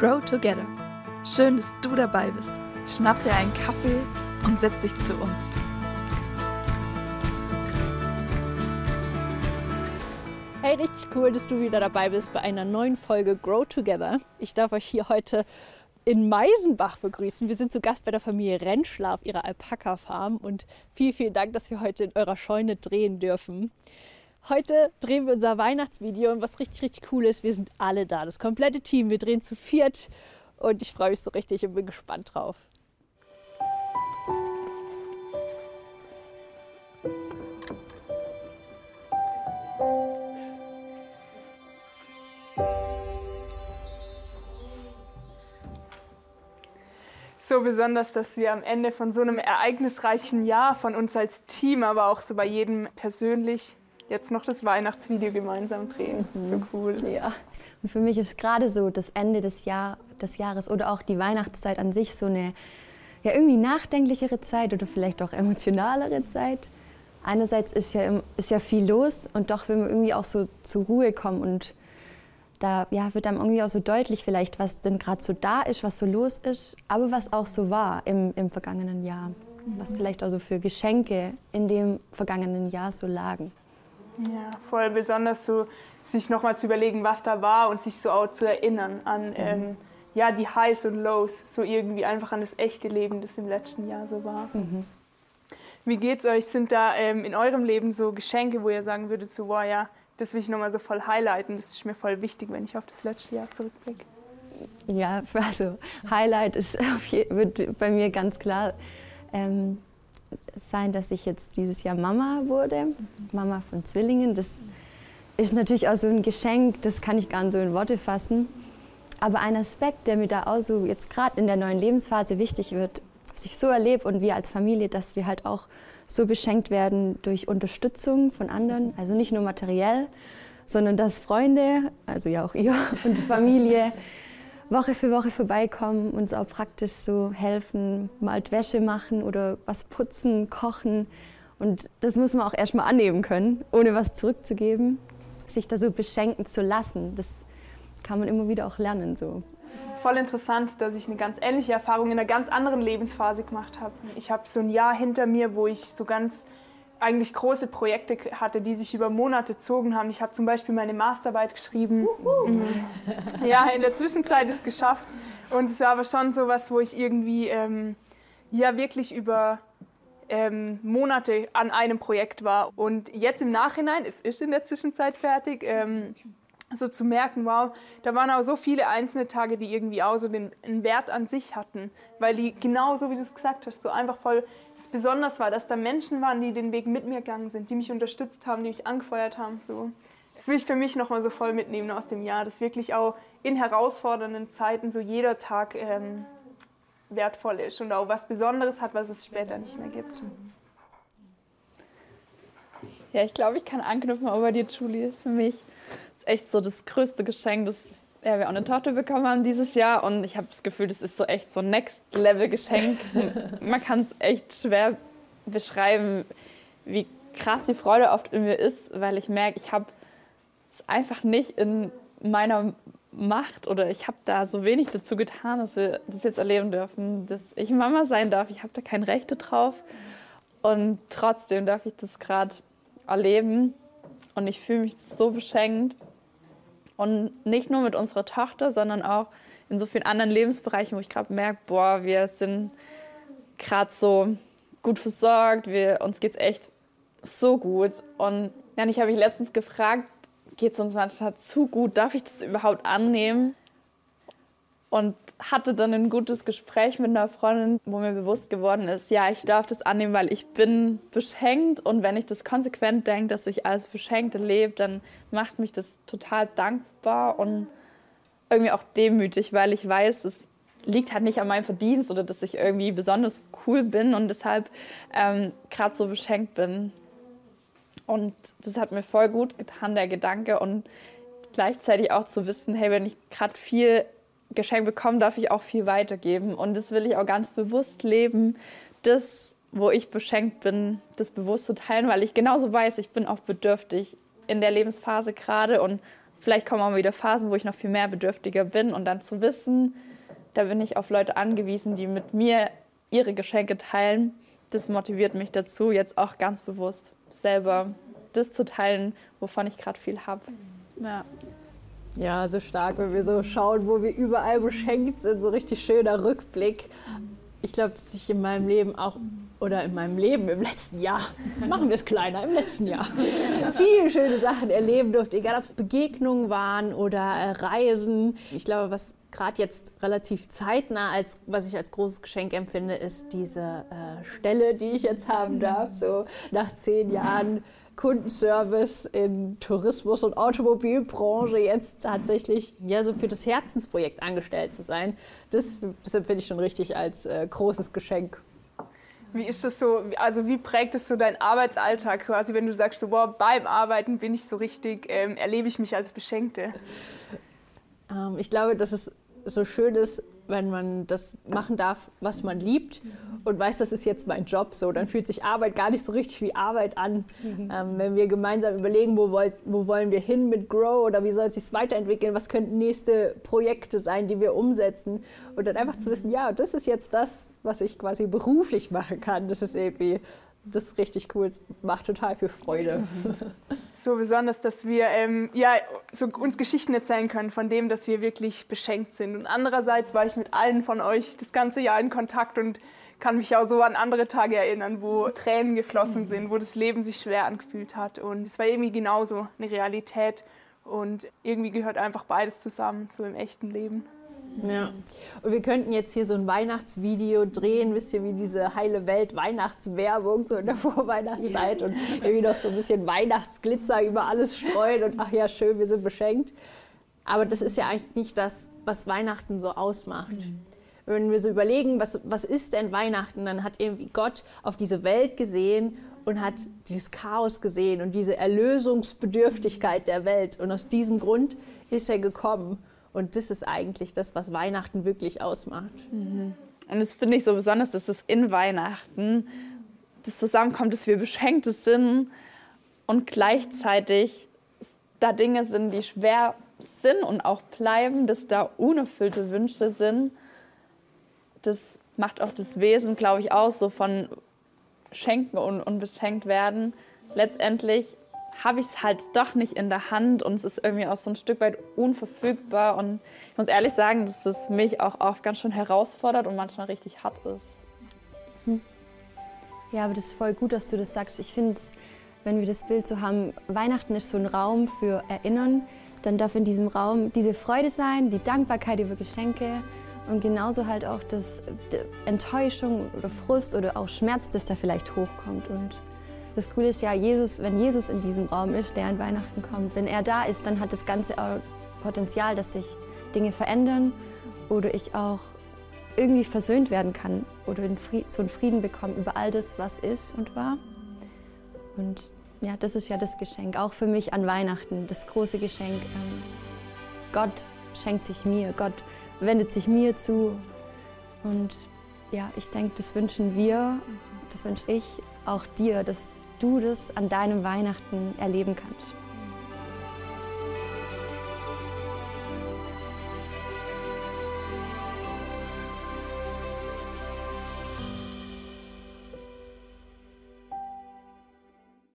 GROW together. Schön, dass du dabei bist. Schnapp dir einen Kaffee und setz dich zu uns. Hey, richtig cool, dass du wieder dabei bist bei einer neuen Folge GROW together. Ich darf euch hier heute in Meisenbach begrüßen. Wir sind zu Gast bei der Familie Rentschler auf ihrer Alpaka-Farm und vielen, vielen Dank, dass wir heute in eurer Scheune drehen dürfen. Heute drehen wir unser Weihnachtsvideo und was richtig, richtig cool ist, wir sind alle da, das komplette Team. Wir drehen zu viert und ich freue mich so richtig und bin gespannt drauf. So besonders, dass wir am Ende von so einem ereignisreichen Jahr von uns als Team, aber auch so bei jedem persönlich jetzt noch das Weihnachtsvideo gemeinsam drehen. Mhm. So cool. Ja. Und für mich ist gerade so das Ende des Jahres oder auch die Weihnachtszeit an sich so eine ja, irgendwie nachdenklichere Zeit oder vielleicht auch emotionalere Zeit. Einerseits ist ja viel los und doch will man irgendwie auch so zur Ruhe kommen und da ja, wird einem irgendwie auch so deutlich vielleicht, was denn gerade so da ist, was so los ist, aber was auch so war im vergangenen Jahr. Mhm. Was vielleicht auch so für Geschenke in dem vergangenen Jahr so lagen. Ja, voll besonders so, sich nochmal zu überlegen, was da war und sich so auch zu erinnern an ja, die Highs und Lows, so irgendwie einfach an das echte Leben, das im letzten Jahr so war. Mhm. Wie geht's euch? Sind da in eurem Leben so Geschenke, wo ihr sagen würdet, so wow, ja, das will ich nochmal so voll highlighten, das ist mir voll wichtig, wenn ich auf das letzte Jahr zurückblicke? Ja, also Highlight ist wird bei mir ganz klar sein, dass ich jetzt dieses Jahr Mama wurde, Mama von Zwillingen. Das ist natürlich auch so ein Geschenk, das kann ich gar nicht so in Worte fassen. Aber ein Aspekt, der mir da auch so jetzt gerade in der neuen Lebensphase wichtig wird, was ich so erlebe und wir als Familie, dass wir halt auch so beschenkt werden durch Unterstützung von anderen, also nicht nur materiell, sondern dass Freunde, also ja auch ihr und Familie, Woche für Woche vorbeikommen, uns auch praktisch so helfen, mal Wäsche machen oder was putzen, kochen. Und das muss man auch erstmal annehmen können, ohne was zurückzugeben. Sich da so beschenken zu lassen, das kann man immer wieder auch lernen. So. Voll interessant, dass ich eine ganz ähnliche Erfahrung in einer ganz anderen Lebensphase gemacht habe. Ich habe so ein Jahr hinter mir, wo ich so ganz eigentlich große Projekte hatte, die sich über Monate gezogen haben. Ich habe zum Beispiel meine Masterarbeit geschrieben. Uhu. Ja, in der Zwischenzeit ist es geschafft. Und es war aber schon so was, wo ich irgendwie ja wirklich über Monate an einem Projekt war. Und jetzt im Nachhinein, es ist in der Zwischenzeit fertig, so zu merken, wow, da waren auch so viele einzelne Tage, die irgendwie auch so einen Wert an sich hatten. Weil die, genau so wie du es gesagt hast, so einfach voll besonders war, dass da Menschen waren, die den Weg mit mir gegangen sind, die mich unterstützt haben, die mich angefeuert haben. So. Das will ich für mich nochmal so voll mitnehmen aus dem Jahr, dass wirklich auch in herausfordernden Zeiten so jeder Tag wertvoll ist und auch was Besonderes hat, was es später nicht mehr gibt. Ja, ich glaube, ich kann anknüpfen auch bei dir, Julie. Für mich ist echt so das größte Geschenk, das ja, wir auch eine Torte bekommen haben dieses Jahr und ich habe das Gefühl, das ist so echt so ein Next-Level-Geschenk. Man kann es echt schwer beschreiben, wie krass die Freude oft in mir ist, weil ich merke, ich habe es einfach nicht in meiner Macht oder ich habe da so wenig dazu getan, dass wir das jetzt erleben dürfen, dass ich Mama sein darf. Ich habe da kein Recht drauf und trotzdem darf ich das gerade erleben und ich fühle mich so beschenkt. Und nicht nur mit unserer Tochter, sondern auch in so vielen anderen Lebensbereichen, wo ich gerade merke, boah, wir sind gerade so gut versorgt, uns geht es echt so gut. Und ja, ich habe mich letztens gefragt, geht es uns manchmal zu gut, darf ich das überhaupt annehmen? Und hatte dann ein gutes Gespräch mit einer Freundin, wo mir bewusst geworden ist, ja, ich darf das annehmen, weil ich bin beschenkt. Und wenn ich das konsequent denke, dass ich als Beschenkte lebe, dann macht mich das total dankbar und irgendwie auch demütig, weil ich weiß, es liegt halt nicht an meinem Verdienst oder dass ich irgendwie besonders cool bin und deshalb gerade so beschenkt bin. Und das hat mir voll gut getan, der Gedanke. Und gleichzeitig auch zu wissen, hey, wenn ich gerade viel Geschenk bekommen, darf ich auch viel weitergeben. Und das will ich auch ganz bewusst leben, das, wo ich beschenkt bin, das bewusst zu teilen, weil ich genauso weiß, ich bin auch bedürftig in der Lebensphase gerade und Vielleicht kommen auch wieder Phasen, wo ich noch viel mehr bedürftiger bin und dann zu wissen, da bin ich auf Leute angewiesen, die mit mir ihre Geschenke teilen. Das motiviert mich dazu, jetzt auch ganz bewusst selber das zu teilen, wovon ich gerade viel habe. Ja. Ja, so stark, wenn wir so schauen, wo wir überall beschenkt sind, so richtig schöner Rückblick. Ich glaube, dass ich in meinem Leben auch, oder in meinem Leben im letzten Jahr, machen wir es kleiner, im letzten Jahr, viele schöne Sachen erleben durfte, egal ob es Begegnungen waren oder Reisen. Ich glaube, was gerade jetzt relativ zeitnah, was ich als großes Geschenk empfinde, ist diese Stelle, die ich jetzt haben darf, so nach 10 Jahren. Kundenservice in Tourismus- und Automobilbranche jetzt tatsächlich ja, so für das Herzensprojekt angestellt zu sein. Das empfinde ich schon richtig als großes Geschenk. Wie ist das so, also wie prägt es so deinen Arbeitsalltag quasi, wenn du sagst, so, boah, beim Arbeiten bin ich so richtig, erlebe ich mich als Beschenkte? Ich glaube, dass es so schön ist, wenn man das machen darf, was man liebt und weiß, das ist jetzt mein Job so, dann fühlt sich Arbeit gar nicht so richtig wie Arbeit an. Wenn wir gemeinsam überlegen, wo wollen wir hin mit GROW oder wie soll es sich weiterentwickeln, was könnten nächste Projekte sein, die wir umsetzen und dann einfach zu wissen, ja, das ist jetzt das, was ich quasi beruflich machen kann, das ist irgendwie... Das ist richtig cool, es macht total viel Freude. So besonders, dass wir uns Geschichten erzählen können von dem, dass wir wirklich beschenkt sind. Und andererseits war ich mit allen von euch das ganze Jahr in Kontakt und kann mich auch so an andere Tage erinnern, wo Tränen geflossen sind, wo das Leben sich schwer angefühlt hat. Und es war irgendwie genauso eine Realität und irgendwie gehört einfach beides zusammen, so im echten Leben. Ja, und wir könnten jetzt hier so ein Weihnachtsvideo drehen, wisst ihr, wie diese heile Welt Weihnachtswerbung so in der Vorweihnachtszeit und irgendwie noch so ein bisschen Weihnachtsglitzer über alles streuen und ach ja, schön, wir sind beschenkt. Aber das ist ja eigentlich nicht das, was Weihnachten so ausmacht. Wenn wir so überlegen, was ist denn Weihnachten, dann hat irgendwie Gott auf diese Welt gesehen und hat dieses Chaos gesehen und diese Erlösungsbedürftigkeit der Welt und aus diesem Grund ist er gekommen. Und das ist eigentlich das, was Weihnachten wirklich ausmacht. Und das finde ich so besonders, dass es in Weihnachten das zusammenkommt, dass wir beschenkt sind und gleichzeitig da Dinge sind, die schwer sind und auch bleiben, dass da unerfüllte Wünsche sind. Das macht auch das Wesen, glaube ich, aus, so von Schenken und beschenkt werden. Letztendlich habe ich es halt doch nicht in der Hand und es ist irgendwie auch so ein Stück weit unverfügbar. Und ich muss ehrlich sagen, dass es mich auch oft ganz schön herausfordert und manchmal richtig hart ist. Ja, aber das ist voll gut, dass du das sagst. Ich finde es, wenn wir das Bild so haben, Weihnachten ist so ein Raum für Erinnern. Dann darf in diesem Raum diese Freude sein, die Dankbarkeit über Geschenke und genauso halt auch das Enttäuschung oder Frust oder auch Schmerz, das da vielleicht hochkommt. Und das Coole ist ja, wenn Jesus in diesem Raum ist, der an Weihnachten kommt, wenn er da ist, dann hat das Ganze auch Potenzial, dass sich Dinge verändern oder ich auch irgendwie versöhnt werden kann oder so einen Frieden bekomme über all das, was ist und war. Und ja, das ist ja das Geschenk, auch für mich an Weihnachten, das große Geschenk. Gott schenkt sich mir, Gott wendet sich mir zu. Und ja, ich denke, das wünschen wir, das wünsche ich auch dir, dass du das an deinem Weihnachten erleben kannst.